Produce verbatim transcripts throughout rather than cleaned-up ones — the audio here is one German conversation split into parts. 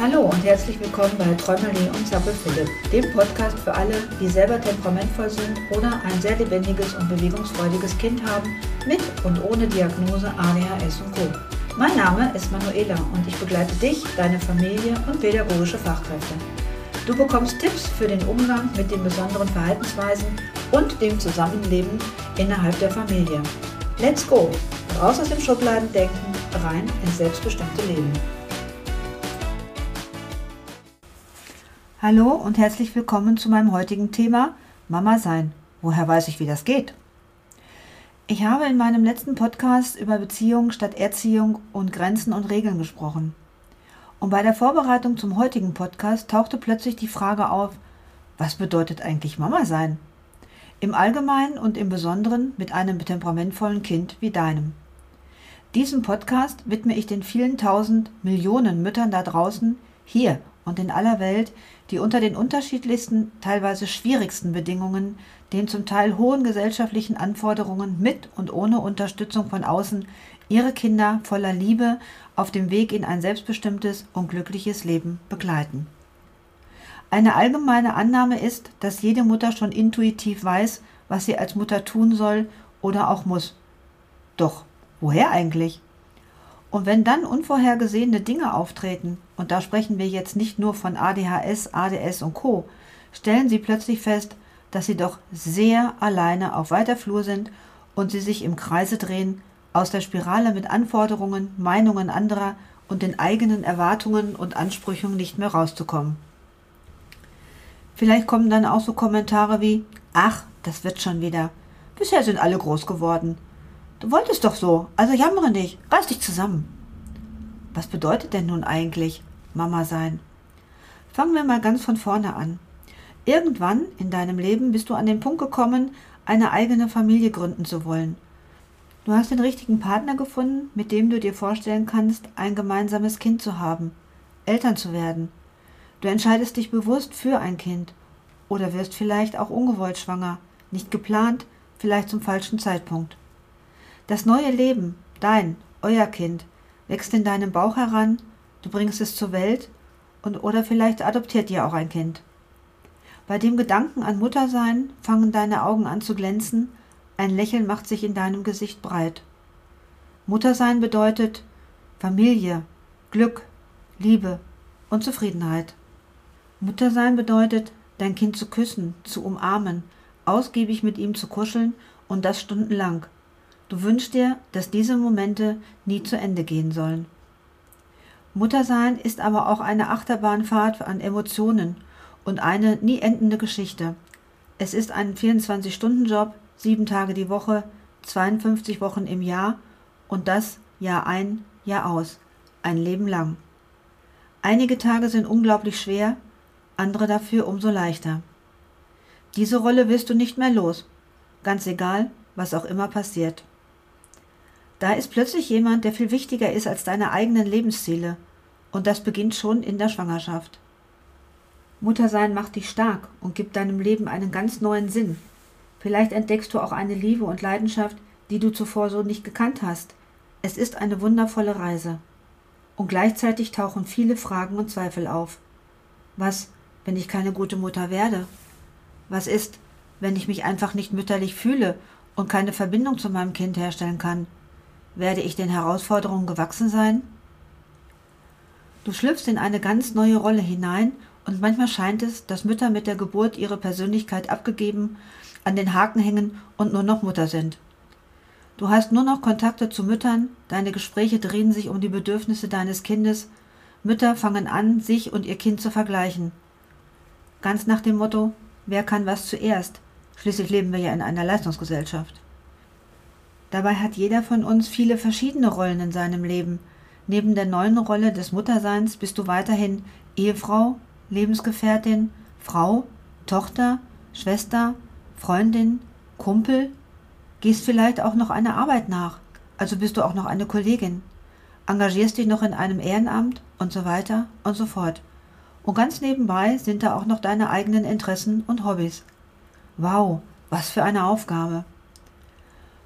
Hallo und herzlich willkommen bei Träumerle und Zappelphilipp, dem Podcast für alle, die selber temperamentvoll sind oder ein sehr lebendiges und bewegungsfreudiges Kind haben, mit und ohne Diagnose A D H S und Co. Mein Name ist Manuela und ich begleite dich, deine Familie und pädagogische Fachkräfte. Du bekommst Tipps für den Umgang mit den besonderen Verhaltensweisen und dem Zusammenleben innerhalb der Familie. Let's go! Raus aus dem Schubladendenken, rein ins selbstbestimmte Leben. Hallo und herzlich willkommen zu meinem heutigen Thema Mamasein. Woher weiß ich, wie das geht? Ich habe in meinem letzten Podcast über Beziehung statt Erziehung und Grenzen und Regeln gesprochen. Und bei der Vorbereitung zum heutigen Podcast tauchte plötzlich die Frage auf, was bedeutet eigentlich Mamasein? Im Allgemeinen und im Besonderen mit einem temperamentvollen Kind wie deinem. Diesen Podcast widme ich den vielen tausend Millionen Müttern da draußen, hier und in aller Welt, die unter den unterschiedlichsten, teilweise schwierigsten Bedingungen, den zum Teil hohen gesellschaftlichen Anforderungen mit und ohne Unterstützung von außen, ihre Kinder voller Liebe auf dem Weg in ein selbstbestimmtes und glückliches Leben begleiten. Eine allgemeine Annahme ist, dass jede Mutter schon intuitiv weiß, was sie als Mutter tun soll oder auch muss. Doch woher eigentlich? Und wenn dann unvorhergesehene Dinge auftreten, und da sprechen wir jetzt nicht nur von A D H S, A D S und Co., stellen sie plötzlich fest, dass sie doch sehr alleine auf weiter Flur sind und sie sich im Kreise drehen, aus der Spirale mit Anforderungen, Meinungen anderer und den eigenen Erwartungen und Ansprüchen nicht mehr rauszukommen. Vielleicht kommen dann auch so Kommentare wie, ach, das wird schon wieder. Bisher sind alle groß geworden. Du wolltest doch so, also jammere nicht, reiß dich zusammen. Was bedeutet denn nun eigentlich Mama sein? Fangen wir mal ganz von vorne an. Irgendwann in deinem Leben bist du an den Punkt gekommen, eine eigene Familie gründen zu wollen. Du hast den richtigen Partner gefunden, mit dem du dir vorstellen kannst, ein gemeinsames Kind zu haben, Eltern zu werden. Du entscheidest dich bewusst für ein Kind oder wirst vielleicht auch ungewollt schwanger, nicht geplant, vielleicht zum falschen Zeitpunkt. Das neue Leben, dein, euer Kind, wächst in deinem Bauch heran, du bringst es zur Welt und oder vielleicht adoptiert ihr auch ein Kind. Bei dem Gedanken an Muttersein fangen deine Augen an zu glänzen, ein Lächeln macht sich in deinem Gesicht breit. Muttersein bedeutet Familie, Glück, Liebe und Zufriedenheit. Muttersein bedeutet, dein Kind zu küssen, zu umarmen, ausgiebig mit ihm zu kuscheln und das stundenlang. Du wünschst dir, dass diese Momente nie zu Ende gehen sollen. Muttersein ist aber auch eine Achterbahnfahrt an Emotionen und eine nie endende Geschichte. Es ist ein vierundzwanzig-Stunden-Job, sieben Tage die Woche, zweiundfünfzig Wochen im Jahr und das Jahr ein, Jahr aus, ein Leben lang. Einige Tage sind unglaublich schwer, andere dafür umso leichter. Diese Rolle wirst du nicht mehr los, ganz egal, was auch immer passiert. Da ist plötzlich jemand, der viel wichtiger ist als deine eigenen Lebensziele. Und das beginnt schon in der Schwangerschaft. Muttersein macht dich stark und gibt deinem Leben einen ganz neuen Sinn. Vielleicht entdeckst du auch eine Liebe und Leidenschaft, die du zuvor so nicht gekannt hast. Es ist eine wundervolle Reise. Und gleichzeitig tauchen viele Fragen und Zweifel auf. Was, wenn ich keine gute Mutter werde? Was ist, wenn ich mich einfach nicht mütterlich fühle und keine Verbindung zu meinem Kind herstellen kann? Werde ich den Herausforderungen gewachsen sein? Du schlüpfst in eine ganz neue Rolle hinein und manchmal scheint es, dass Mütter mit der Geburt ihre Persönlichkeit abgegeben, an den Haken hängen und nur noch Mutter sind. Du hast nur noch Kontakte zu Müttern, deine Gespräche drehen sich um die Bedürfnisse deines Kindes, Mütter fangen an, sich und ihr Kind zu vergleichen. Ganz nach dem Motto, wer kann was zuerst? Schließlich leben wir ja in einer Leistungsgesellschaft. Dabei hat jeder von uns viele verschiedene Rollen in seinem Leben. Neben der neuen Rolle des Mutterseins bist du weiterhin Ehefrau, Lebensgefährtin, Frau, Tochter, Schwester, Freundin, Kumpel, gehst vielleicht auch noch einer Arbeit nach, also bist du auch noch eine Kollegin, engagierst dich noch in einem Ehrenamt und so weiter und so fort. Und ganz nebenbei sind da auch noch deine eigenen Interessen und Hobbys. Wow, was für eine Aufgabe!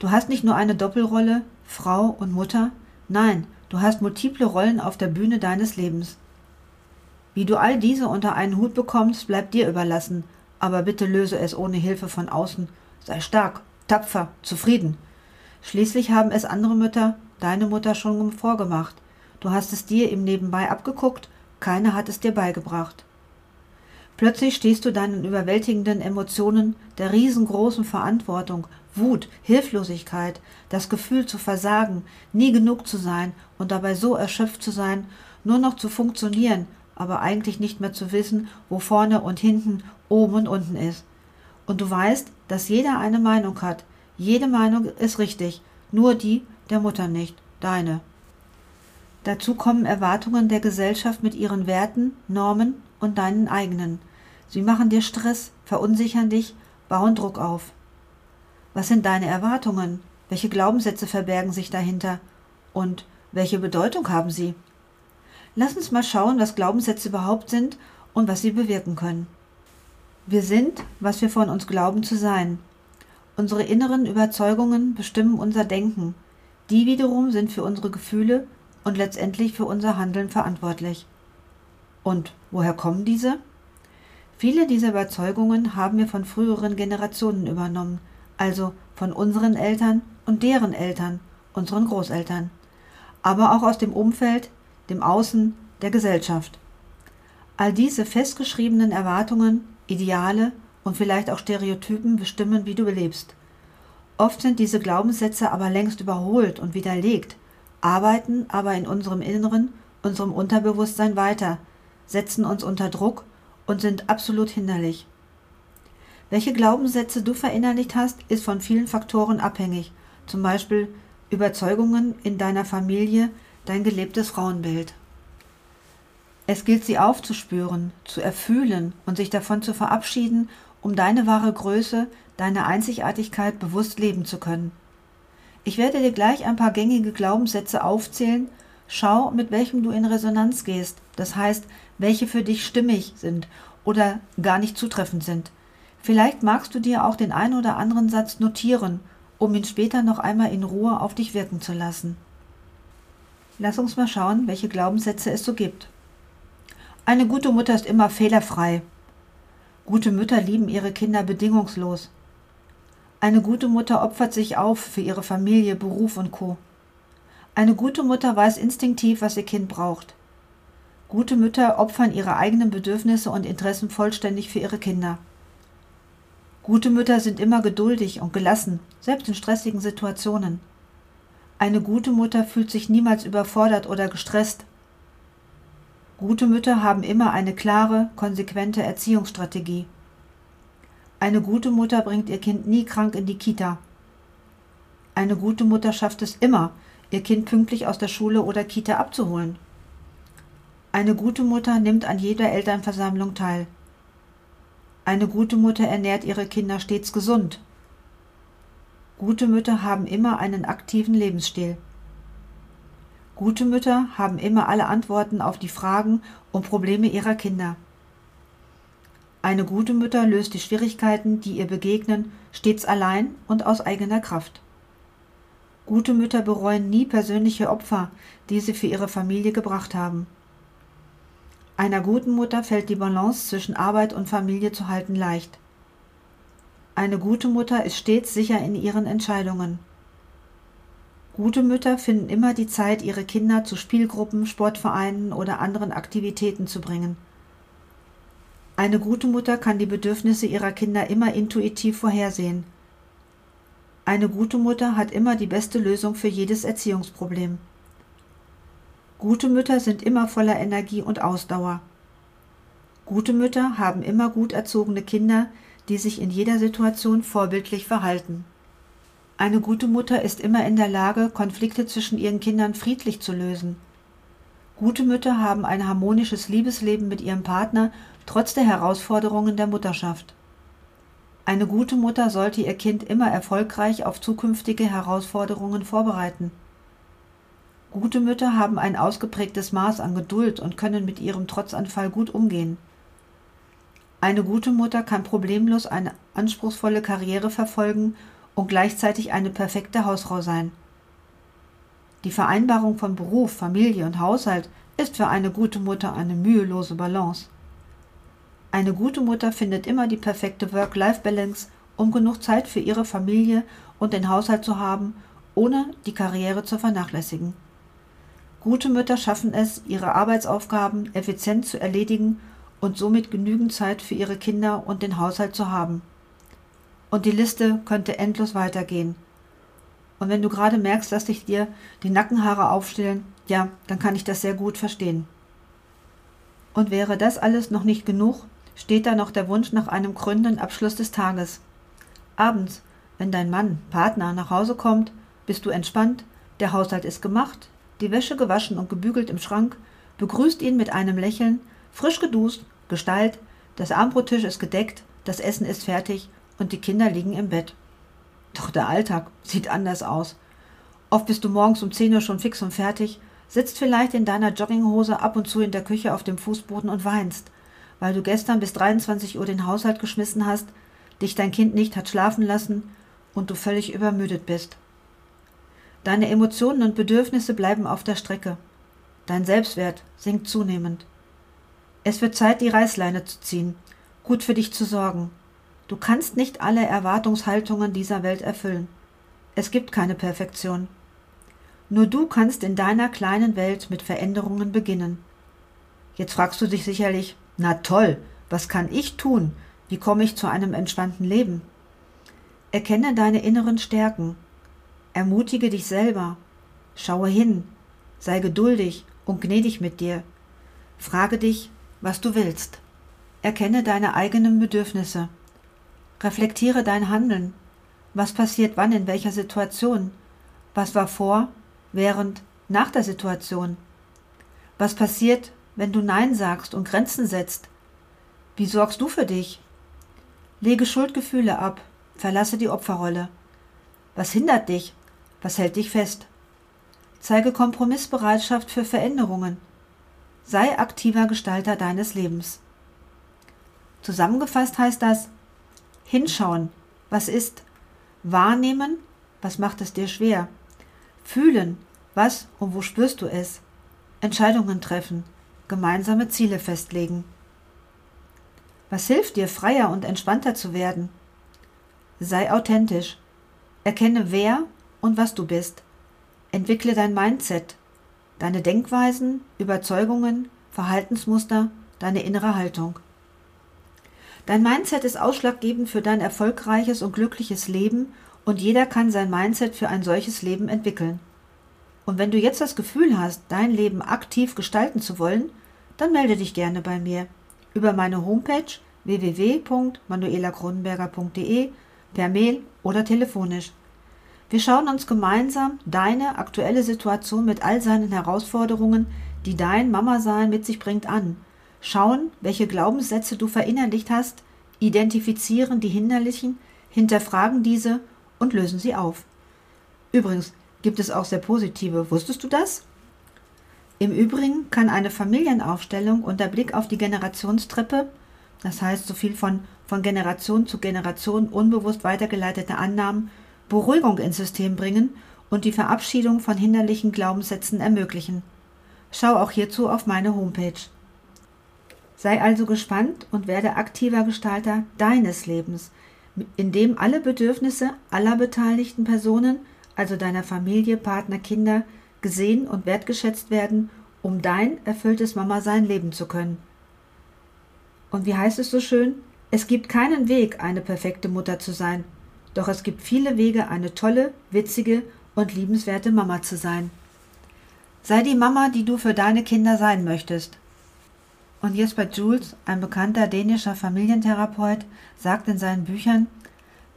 Du hast nicht nur eine Doppelrolle, Frau und Mutter, nein, du hast multiple Rollen auf der Bühne deines Lebens. Wie du all diese unter einen Hut bekommst, bleibt dir überlassen, aber bitte löse es ohne Hilfe von außen. Sei stark, tapfer, zufrieden. Schließlich haben es andere Mütter, deine Mutter, schon vorgemacht. Du hast es dir im Nebenbei abgeguckt, keine hat es dir beigebracht. Plötzlich stehst du deinen überwältigenden Emotionen, der riesengroßen Verantwortung, Wut, Hilflosigkeit, das Gefühl zu versagen, nie genug zu sein und dabei so erschöpft zu sein, nur noch zu funktionieren, aber eigentlich nicht mehr zu wissen, wo vorne und hinten, oben und unten ist. Und du weißt, dass jeder eine Meinung hat. Jede Meinung ist richtig, nur die der Mutter nicht, deine. Dazu kommen Erwartungen der Gesellschaft mit ihren Werten, Normen und deinen eigenen. Sie machen dir Stress, verunsichern dich, bauen Druck auf. Was sind deine Erwartungen? Welche Glaubenssätze verbergen sich dahinter? Und welche Bedeutung haben sie? Lass uns mal schauen, was Glaubenssätze überhaupt sind und was sie bewirken können. Wir sind, was wir von uns glauben zu sein. Unsere inneren Überzeugungen bestimmen unser Denken. Die wiederum sind für unsere Gefühle und letztendlich für unser Handeln verantwortlich. Und woher kommen diese? Viele dieser Überzeugungen haben wir von früheren Generationen übernommen, also von unseren Eltern und deren Eltern, unseren Großeltern, aber auch aus dem Umfeld, dem Außen, der Gesellschaft. All diese festgeschriebenen Erwartungen, Ideale und vielleicht auch Stereotypen bestimmen, wie du lebst. Oft sind diese Glaubenssätze aber längst überholt und widerlegt, arbeiten aber in unserem Inneren, unserem Unterbewusstsein weiter, setzen uns unter Druck und sind absolut hinderlich. Welche Glaubenssätze du verinnerlicht hast, ist von vielen Faktoren abhängig, zum Beispiel Überzeugungen in deiner Familie, dein gelebtes Frauenbild. Es gilt, sie aufzuspüren, zu erfühlen und sich davon zu verabschieden, um deine wahre Größe, deine Einzigartigkeit bewusst leben zu können. Ich werde dir gleich ein paar gängige Glaubenssätze aufzählen. Schau, mit welchem du in Resonanz gehst, das heißt, welche für dich stimmig sind oder gar nicht zutreffend sind. Vielleicht magst du dir auch den einen oder anderen Satz notieren, um ihn später noch einmal in Ruhe auf dich wirken zu lassen. Lass uns mal schauen, welche Glaubenssätze es so gibt. Eine gute Mutter ist immer fehlerfrei. Gute Mütter lieben ihre Kinder bedingungslos. Eine gute Mutter opfert sich auf für ihre Familie, Beruf und Co. Eine gute Mutter weiß instinktiv, was ihr Kind braucht. Gute Mütter opfern ihre eigenen Bedürfnisse und Interessen vollständig für ihre Kinder. Gute Mütter sind immer geduldig und gelassen, selbst in stressigen Situationen. Eine gute Mutter fühlt sich niemals überfordert oder gestresst. Gute Mütter haben immer eine klare, konsequente Erziehungsstrategie. Eine gute Mutter bringt ihr Kind nie krank in die Kita. Eine gute Mutter schafft es immer, ihr Kind pünktlich aus der Schule oder Kita abzuholen. Eine gute Mutter nimmt an jeder Elternversammlung teil. Eine gute Mutter ernährt ihre Kinder stets gesund. Gute Mütter haben immer einen aktiven Lebensstil. Gute Mütter haben immer alle Antworten auf die Fragen und Probleme ihrer Kinder. Eine gute Mutter löst die Schwierigkeiten, die ihr begegnen, stets allein und aus eigener Kraft. Gute Mütter bereuen nie persönliche Opfer, die sie für ihre Familie gebracht haben. Einer guten Mutter fällt die Balance zwischen Arbeit und Familie zu halten leicht. Eine gute Mutter ist stets sicher in ihren Entscheidungen. Gute Mütter finden immer die Zeit, ihre Kinder zu Spielgruppen, Sportvereinen oder anderen Aktivitäten zu bringen. Eine gute Mutter kann die Bedürfnisse ihrer Kinder immer intuitiv vorhersehen. Eine gute Mutter hat immer die beste Lösung für jedes Erziehungsproblem. Gute Mütter sind immer voller Energie und Ausdauer. Gute Mütter haben immer gut erzogene Kinder, die sich in jeder Situation vorbildlich verhalten. Eine gute Mutter ist immer in der Lage, Konflikte zwischen ihren Kindern friedlich zu lösen. Gute Mütter haben ein harmonisches Liebesleben mit ihrem Partner, trotz der Herausforderungen der Mutterschaft. Eine gute Mutter sollte ihr Kind immer erfolgreich auf zukünftige Herausforderungen vorbereiten. Gute Mütter haben ein ausgeprägtes Maß an Geduld und können mit ihrem Trotzanfall gut umgehen. Eine gute Mutter kann problemlos eine anspruchsvolle Karriere verfolgen und gleichzeitig eine perfekte Hausfrau sein. Die Vereinbarung von Beruf, Familie und Haushalt ist für eine gute Mutter eine mühelose Balance. Eine gute Mutter findet immer die perfekte Work-Life-Balance, um genug Zeit für ihre Familie und den Haushalt zu haben, ohne die Karriere zu vernachlässigen. Gute Mütter schaffen es, ihre Arbeitsaufgaben effizient zu erledigen und somit genügend Zeit für ihre Kinder und den Haushalt zu haben. Und die Liste könnte endlos weitergehen. Und wenn du gerade merkst, dass sich dir die Nackenhaare aufstellen, ja, dann kann ich das sehr gut verstehen. Und wäre das alles noch nicht genug, steht da noch der Wunsch nach einem krönenden Abschluss des Tages. Abends, wenn dein Mann, Partner nach Hause kommt, bist du entspannt, der Haushalt ist gemacht, die Wäsche gewaschen und gebügelt im Schrank, begrüßt ihn mit einem Lächeln, frisch geduscht, gestylt, das Abendbrottisch ist gedeckt, das Essen ist fertig und die Kinder liegen im Bett. Doch der Alltag sieht anders aus. Oft bist du morgens um zehn Uhr schon fix und fertig, sitzt vielleicht in deiner Jogginghose ab und zu in der Küche auf dem Fußboden und weinst, weil du gestern bis dreiundzwanzig Uhr den Haushalt geschmissen hast, dich dein Kind nicht hat schlafen lassen und du völlig übermüdet bist. Deine Emotionen und Bedürfnisse bleiben auf der Strecke. Dein Selbstwert sinkt zunehmend. Es wird Zeit, die Reißleine zu ziehen, gut für dich zu sorgen. Du kannst nicht alle Erwartungshaltungen dieser Welt erfüllen. Es gibt keine Perfektion. Nur du kannst in deiner kleinen Welt mit Veränderungen beginnen. Jetzt fragst du dich sicherlich, na toll, was kann ich tun? Wie komme ich zu einem entspannten Leben? Erkenne deine inneren Stärken. Ermutige dich selber. Schaue hin. Sei geduldig und gnädig mit dir. Frage dich, was du willst. Erkenne deine eigenen Bedürfnisse. Reflektiere dein Handeln. Was passiert wann in welcher Situation? Was war vor, während, nach der Situation? Was passiert, wenn du Nein sagst und Grenzen setzt? Wie sorgst du für dich? Lege Schuldgefühle ab, verlasse die Opferrolle. Was hindert dich? Was hält dich fest? Zeige Kompromissbereitschaft für Veränderungen. Sei aktiver Gestalter deines Lebens. Zusammengefasst heißt das: hinschauen, was ist, wahrnehmen, was macht es dir schwer, fühlen, was und wo spürst du es, Entscheidungen treffen, gemeinsame Ziele festlegen. Was hilft dir, freier und entspannter zu werden? Sei authentisch. Erkenne, wer und was du bist. Entwickle dein Mindset, deine Denkweisen, Überzeugungen, Verhaltensmuster, deine innere Haltung. Dein Mindset ist ausschlaggebend für dein erfolgreiches und glückliches Leben und jeder kann sein Mindset für ein solches Leben entwickeln. Und wenn du jetzt das Gefühl hast, dein Leben aktiv gestalten zu wollen, dann melde dich gerne bei mir über meine Homepage w w w punkt manuela kronenberger punkt de, per Mail oder telefonisch. Wir schauen uns gemeinsam deine aktuelle Situation mit all seinen Herausforderungen, die dein Mama-Sein mit sich bringt, an. Schauen, welche Glaubenssätze du verinnerlicht hast, identifizieren die hinderlichen, hinterfragen diese und lösen sie auf. Übrigens gibt es auch sehr positive. Wusstest du das? Im Übrigen kann eine Familienaufstellung unter Blick auf die Generationstreppe, das heißt so viel von, von Generation zu Generation unbewusst weitergeleitete Annahmen, Beruhigung ins System bringen und die Verabschiedung von hinderlichen Glaubenssätzen ermöglichen. Schau auch hierzu auf meine Homepage. Sei also gespannt und werde aktiver Gestalter deines Lebens, indem alle Bedürfnisse aller beteiligten Personen, also deiner Familie, Partner, Kinder, gesehen und wertgeschätzt werden, um dein erfülltes Mama-Sein leben zu können. Und wie heißt es so schön? Es gibt keinen Weg, eine perfekte Mutter zu sein, doch es gibt viele Wege, eine tolle, witzige und liebenswerte Mama zu sein. Sei die Mama, die du für deine Kinder sein möchtest. Und Jesper Jules, ein bekannter dänischer Familientherapeut, sagt in seinen Büchern: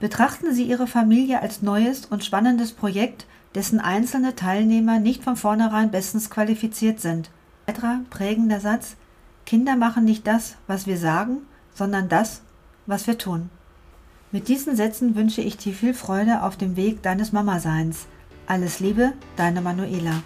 Betrachten Sie Ihre Familie als neues und spannendes Projekt, dessen einzelne Teilnehmer nicht von vornherein bestens qualifiziert sind. Ein weiterer prägender Satz: Kinder machen nicht das, was wir sagen, sondern das, was wir tun. Mit diesen Sätzen wünsche ich dir viel Freude auf dem Weg deines Mama-Seins. Alles Liebe, deine Manuela.